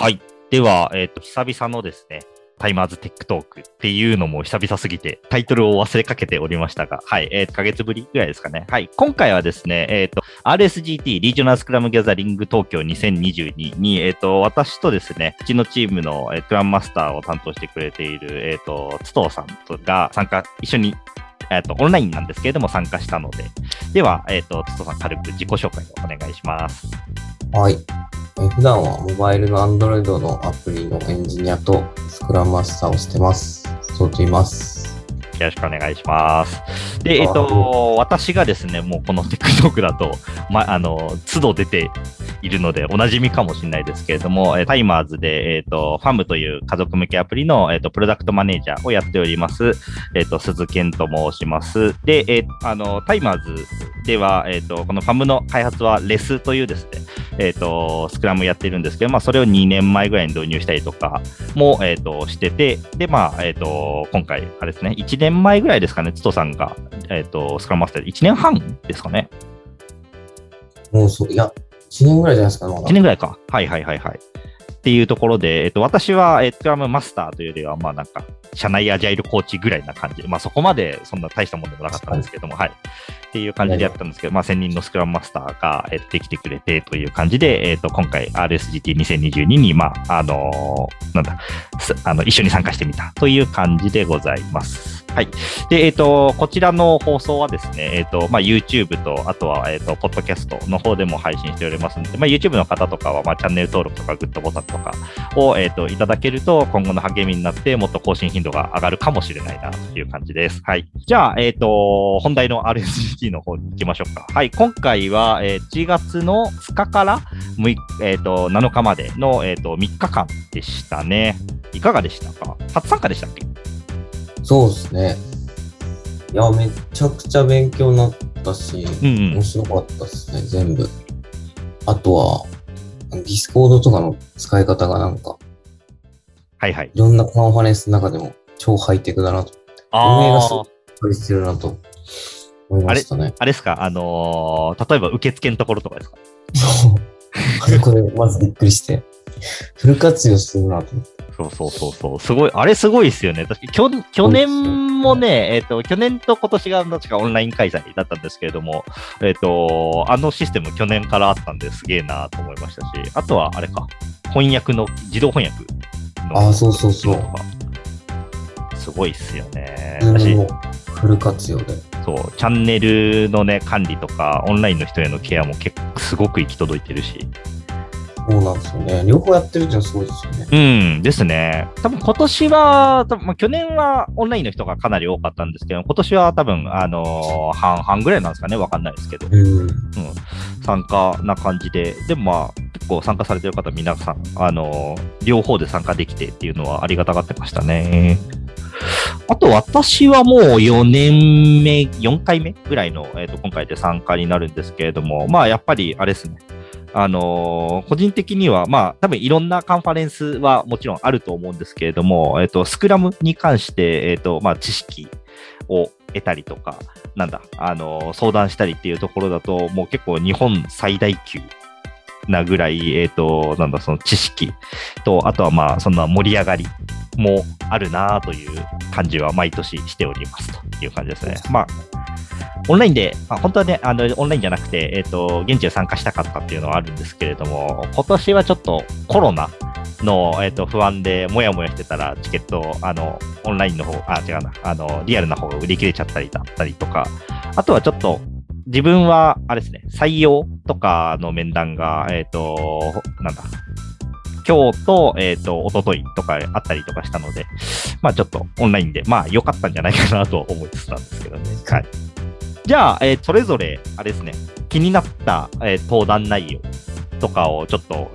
はい。では、久々のですね、タイマーズテックトークっていうのも久々すぎて、タイトルを忘れかけておりましたが、はい。ヶ月ぶりぐらいですかね。はい。今回はですね、RSGT、リージョナルスクラムギャザリング東京2022に、私とですね、うちのチームのクランマスターを担当してくれている、津藤さんが一緒に、オンラインなんですけれども参加したので、では、津藤さん軽く自己紹介をお願いします。はい。普段はモバイルの Android のアプリのエンジニアとスクラムマスターをしてます。そうといます。よろしくお願いします。で、私がですね、もうこの TikTok だと、都度出ているので、おなじみかもしれないですけれども、Timers で、FAM という家族向けアプリの、プロダクトマネージャーをやっております、鈴健と申します。で、Timers では、この FAM の開発は RES というですね、スクラムやってるんですけど、まあ、それを2年前ぐらいに導入したりとかも、してて、で、まあ、今回、あれですね、1年前ぐらいですかね、つとさんが、スクラムマスターで1年半ですかね。もうそう、いや、1年ぐらいじゃないですか、ね、1年ぐらいか。はいはいはいはい。っていうところで、私は、スクラムマスターというよりは、まあなんか、社内アジャイルコーチぐらいな感じで、まあそこまでそんな大したものでもなかったんですけども、はい。っていう感じでやったんですけど、まあ、専任のスクラムマスターができてくれてという感じで、今回 RSGT2022 に、まあ、一緒に参加してみたという感じでございます。はい。で、こちらの放送はですね、まあ、YouTube と、あとは、ポッドキャストの方でも配信しておりますので、まあ、YouTube の方とかは、まあ、チャンネル登録とか、グッドボタンとかを、いただけると、今後の励みになって、もっと更新頻度が上がるかもしれないな、という感じです。はい。じゃあ、本題の RSGTの方に行きましょうか。はい、今回は、1月の2日から7日までの、3日間でしたね。いかがでしたか？初参加でしたっけ？そうですね。いや、めちゃくちゃ勉強になったし、面白かったですね、全部。あとは、Discord とかの使い方がなんか、はいはい。いろんなカンファレンスの中でも超ハイテクだなと。運営がすごく必要だなと。あれですか、例えば受付のところとかですか？そう。これ、まずびっくりして。フル活用してるなと思って。そう。すごい、あれすごいですよね。確かに去年もね、去年と今年が確かオンライン開催だったんですけれども、あのシステム去年からあったんですげえなと思いましたし、あとはあれか、自動翻訳の。あ、そう。すごいっすよね。フル活用で。そう、チャンネルのね、管理とか、オンラインの人へのケアも結構すごく行き届いてるし。そうなんですよね。両方やってるってすごいですよね。うん、ですね。多分今年は、まあ、去年はオンラインの人がかなり多かったんですけど、今年は多分、半々ぐらいなんですかね。わかんないですけど。参加な感じで。でもまあ、結構参加されてる方、皆さん、両方で参加できてっていうのはありがたがってましたね。あと私はもう4回目ぐらいの、今回で参加になるんですけれども、まあやっぱりあれですね。個人的には、まあ、多分いろんなカンファレンスはもちろんあると思うんですけれども、スクラムに関して、まあ、知識を得たりとか、なんだ、相談したりっていうところだと、もう結構日本最大級なぐらい、なんだ、その知識と、あとはまあ、そんな盛り上がりもあるなという感じは毎年しておりますという感じですね。まあオンラインで、まあ、本当はね、オンラインじゃなくて、現地で参加したかったっていうのはあるんですけれども、今年はちょっとコロナの、不安でもやもやしてたら、チケット、オンラインの方、リアルな方が売り切れちゃったりだったりとか、あとはちょっと、自分は、あれですね、採用とかの面談が、なんだ、今日と、おとといとかあったりとかしたので、まあちょっとオンラインで、まあ良かったんじゃないかなと思いつつなんですけどね。はい。じゃあ、それぞれ、あれですね、気になった、登壇内容とかをちょっと、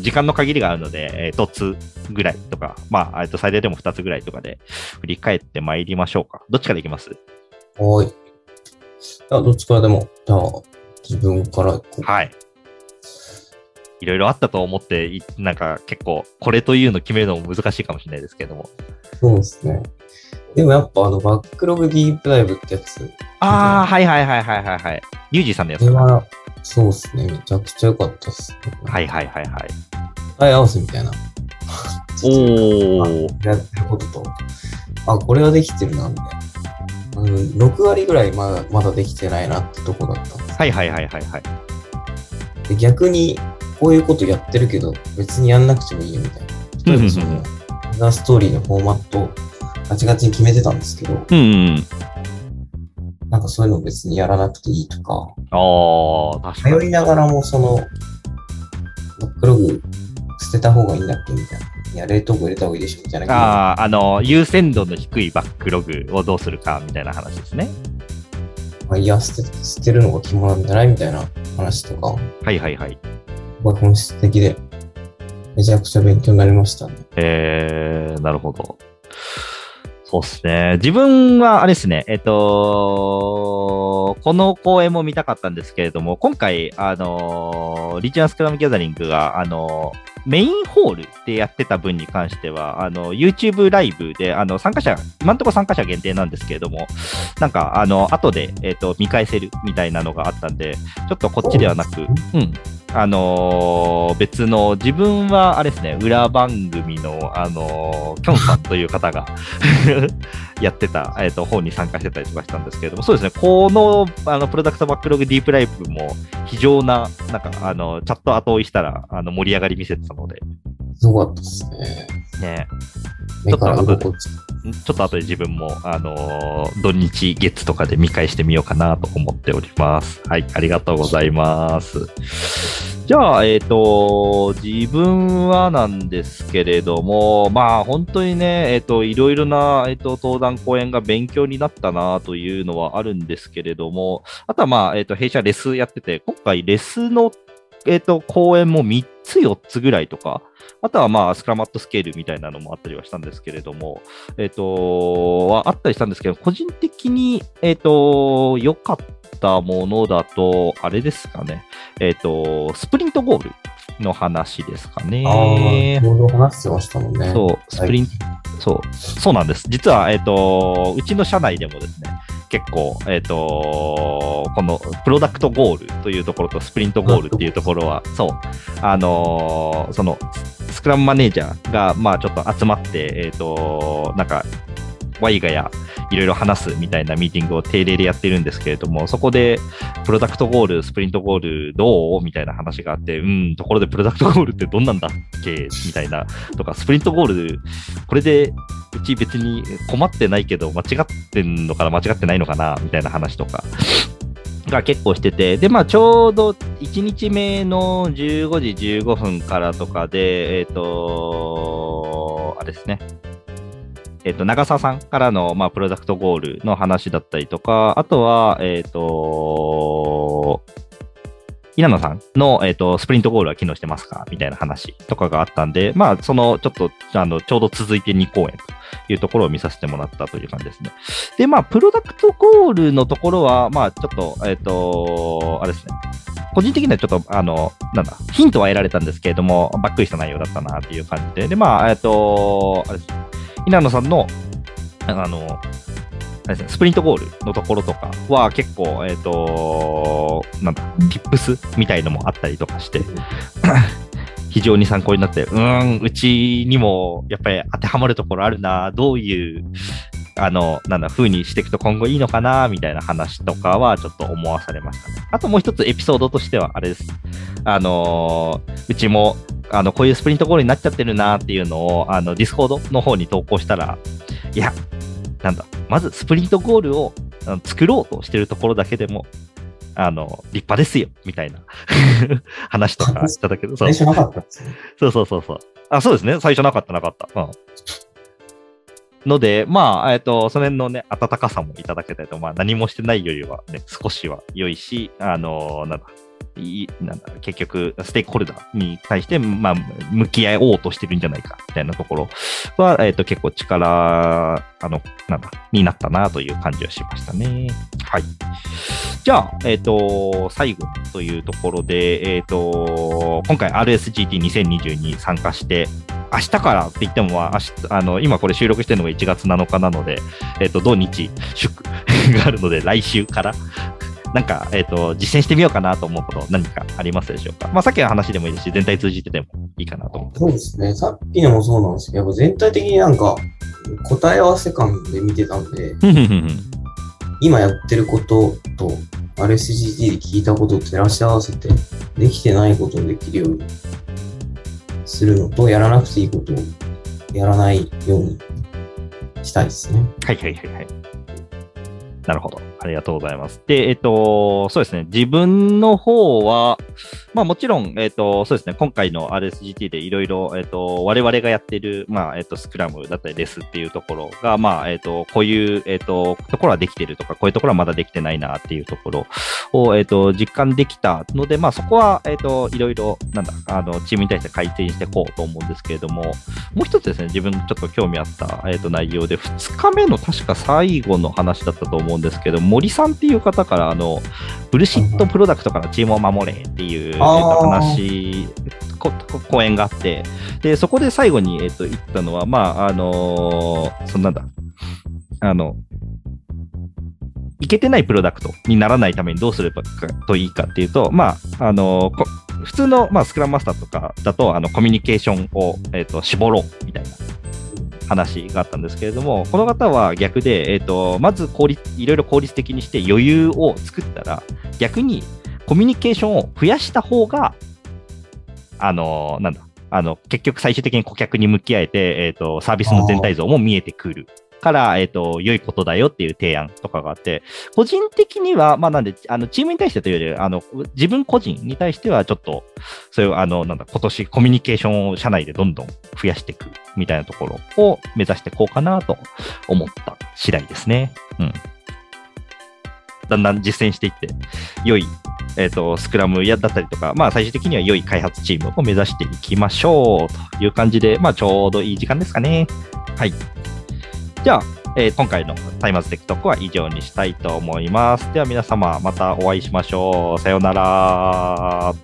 時間の限りがあるので、1つぐらいとか、まあ、最大でも2つぐらいとかで振り返ってまいりましょうか。どっちからいきます？はい。どっちからでも、じゃあ、自分から。はい。いろいろあったと思って、なんか結構、これというのを決めるのも難しいかもしれないですけども。そうですね。でもやっぱバックログディープダイブってやつ。ああ、はい。ユージさんのやつかな。そうですね。めちゃくちゃ良かったっすね。はい。答え合わせみたいなやってることと、あ、これはできてるなみたいな、6割ぐらいまだできてないなってとこだったんです。はいはいはいはいはい。で、逆にこういうことやってるけど別にやんなくてもいいよみたいな、例えばその、うんうんうん、アナストーリーのフォーマットをガチガチに決めてたんですけど、うんうん、なんかそういうの別にやらなくていいとか、あ、確かに迷いながらもそのバックログ捨てた方がいいんだっけみたいな、いや冷凍庫入れた方がいいでしょみたいな、優先度の低いバックログをどうするかみたいな話ですね。まあ、いや捨てるのが肝なんじゃないみたいな話とか、はいはいはい、本質的でめちゃくちゃ勉強になりましたね。なるほど。そうですね。自分はあれですね、この公演も見たかったんですけれども、今回、リージョンスクラムギャザリングが、メインホールでやってた分に関しては、YouTube ライブで、参加者、今んとこ参加者限定なんですけれども、なんか、後で、見返せるみたいなのがあったんで、ちょっとこっちではなく、うん。別の、自分は、あれですね、裏番組の、キョンさんという方が、やってた、方に参加してたりしましたんですけれども、そうですね、この、プロダクトバックログディープライブも、非常な、なんか、チャット後追いしたら、盛り上がり見せてたので。すごかったですね。ねえ。ちょっと後で自分も、土日月とかで見返してみようかなと思っております。はい、ありがとうございます。じゃあ、自分はなんですけれども、まあ、本当にね、いろいろな、登壇講演が勉強になったなというのはあるんですけれども、あとはまあ、弊社レスやってて、今回レスの、講演も3つ4つぐらいとか、あとはまあスクラムアットスケールみたいなのもあったりはしたんですけれども、はあったりしたんですけど、個人的に良かったものだとあれですかね、スプリントゴールの話ですかね。ああ、そう話してましたもんね。そう、スプリント、そうなんです。実はうちの社内でもですね、結構このプロダクトゴールというところとスプリントゴールっていうところは、そう、そのスクラムマネージャーがまあちょっと集まってなんかワイガやいろいろ話すみたいなミーティングを定例でやってるんですけれども、そこでプロダクトゴール、スプリントゴールどうみたいな話があって、ところでプロダクトゴールってどんなんだっけみたいなとか、スプリントゴールこれでうち別に困ってないけど間違ってんのかな間違ってないのかなみたいな話とかが結構してて、でまあちょうど1日目の15時15分からとかであれですね、長澤さんからの、まあ、プロダクトゴールの話だったりとか、あとは、稲野さんの、スプリントゴールは機能してますかみたいな話とかがあったんで、まあ、その、ちょっと、ちょうど続いて2公演というところを見させてもらったという感じですね。で、まあ、プロダクトゴールのところは、まあ、ちょっと、あれですね。個人的にはちょっと、ヒントは得られたんですけれども、ばっくりした内容だったなっていう感じで、で、まあ、あれですね。稲野さんの、スプリントゴールのところとかは結構、なんだ、tips みたいのもあったりとかして、非常に参考になって、うちにもやっぱり当てはまるところあるな、どういう、風にしていくと今後いいのかな、みたいな話とかはちょっと思わされましたね。あともう一つエピソードとしては、あれです。うちも、こういうスプリントゴールになっちゃってるなっていうのを、Discord の方に投稿したら、いや、なんだ、まずスプリントゴールを作ろうとしてるところだけでも、立派ですよ、みたいな話とかしただけど、最初なかったですね。そう。あ、そうですね。最初なかった。うん。ので、まあ、その辺のね、温かさもいただけたりと、まあ、何もしてないよりはね、少しは良いし、なんだ結局ステークホルダーに対して、まあ、向き合おうとしてるんじゃないかみたいなところは、結構力になったなという感じはしましたね。はい。じゃあ、最後というところで、今回 RSGT2020 に参加して、明日からって言っても、今これ収録してるのが1月7日なので、土日祝があるので、来週からなんか、実践してみようかなと思うこと何かありますでしょうか。まあ、さっきの話でもいいですし、全体通じてでもいいかなと思って。そうですね。さっきのもそうなんですけど、やっぱ全体的になんか答え合わせ感で見てたんで、今やってることと RSGT で聞いたことを照らし合わせて、できてないことをできるようにするのと、やらなくていいことをやらないようにしたいですね。はいはいはいはい。なるほど。ありがとうございます。で、そうですね。自分の方は、まあもちろん、そうですね。今回の RSGT でいろいろ、我々がやってる、まあ、スクラムだったりレスっていうところが、まあ、こういう、ところはできてるとか、こういうところはまだできてないなっていうところを、実感できたので、まあそこは、いろいろ、なんだ、チームに対して改善していこうと思うんですけれども、もう一つですね、自分のちょっと興味あった、内容で、2日目の確か最後の話だったと思うんですけども、森さんっていう方からブルシットプロダクトからチームを守れっていう、話講演があって、でそこで最後に、言ったのは、まあそんなんだいけてないプロダクトにならないためにどうすればいいかっていうと、まあ普通の、まあ、スクラムマスターとかだとコミュニケーションを、絞ろうみたいな話があったんですけれども、この方は逆で、まずいろいろ効率的にして余裕を作ったら、逆にコミュニケーションを増やした方が結局最終的に顧客に向き合えて、サービスの全体像も見えてくるから、良いことだよっていう提案とかがあって、個人的には、まあ、なんでチームに対してというより自分個人に対してはちょっとそういう今年コミュニケーションを社内でどんどん増やしていくみたいなところを目指していこうかなと思った次第ですね。うん、だんだん実践していって良い、スクラムだったりとか、まあ、最終的には良い開発チームを目指していきましょうという感じで、まあ、ちょうどいい時間ですかね。はい、じゃあ、今回のTimersテックトークは以上にしたいと思います。では皆様、またお会いしましょう。さようなら。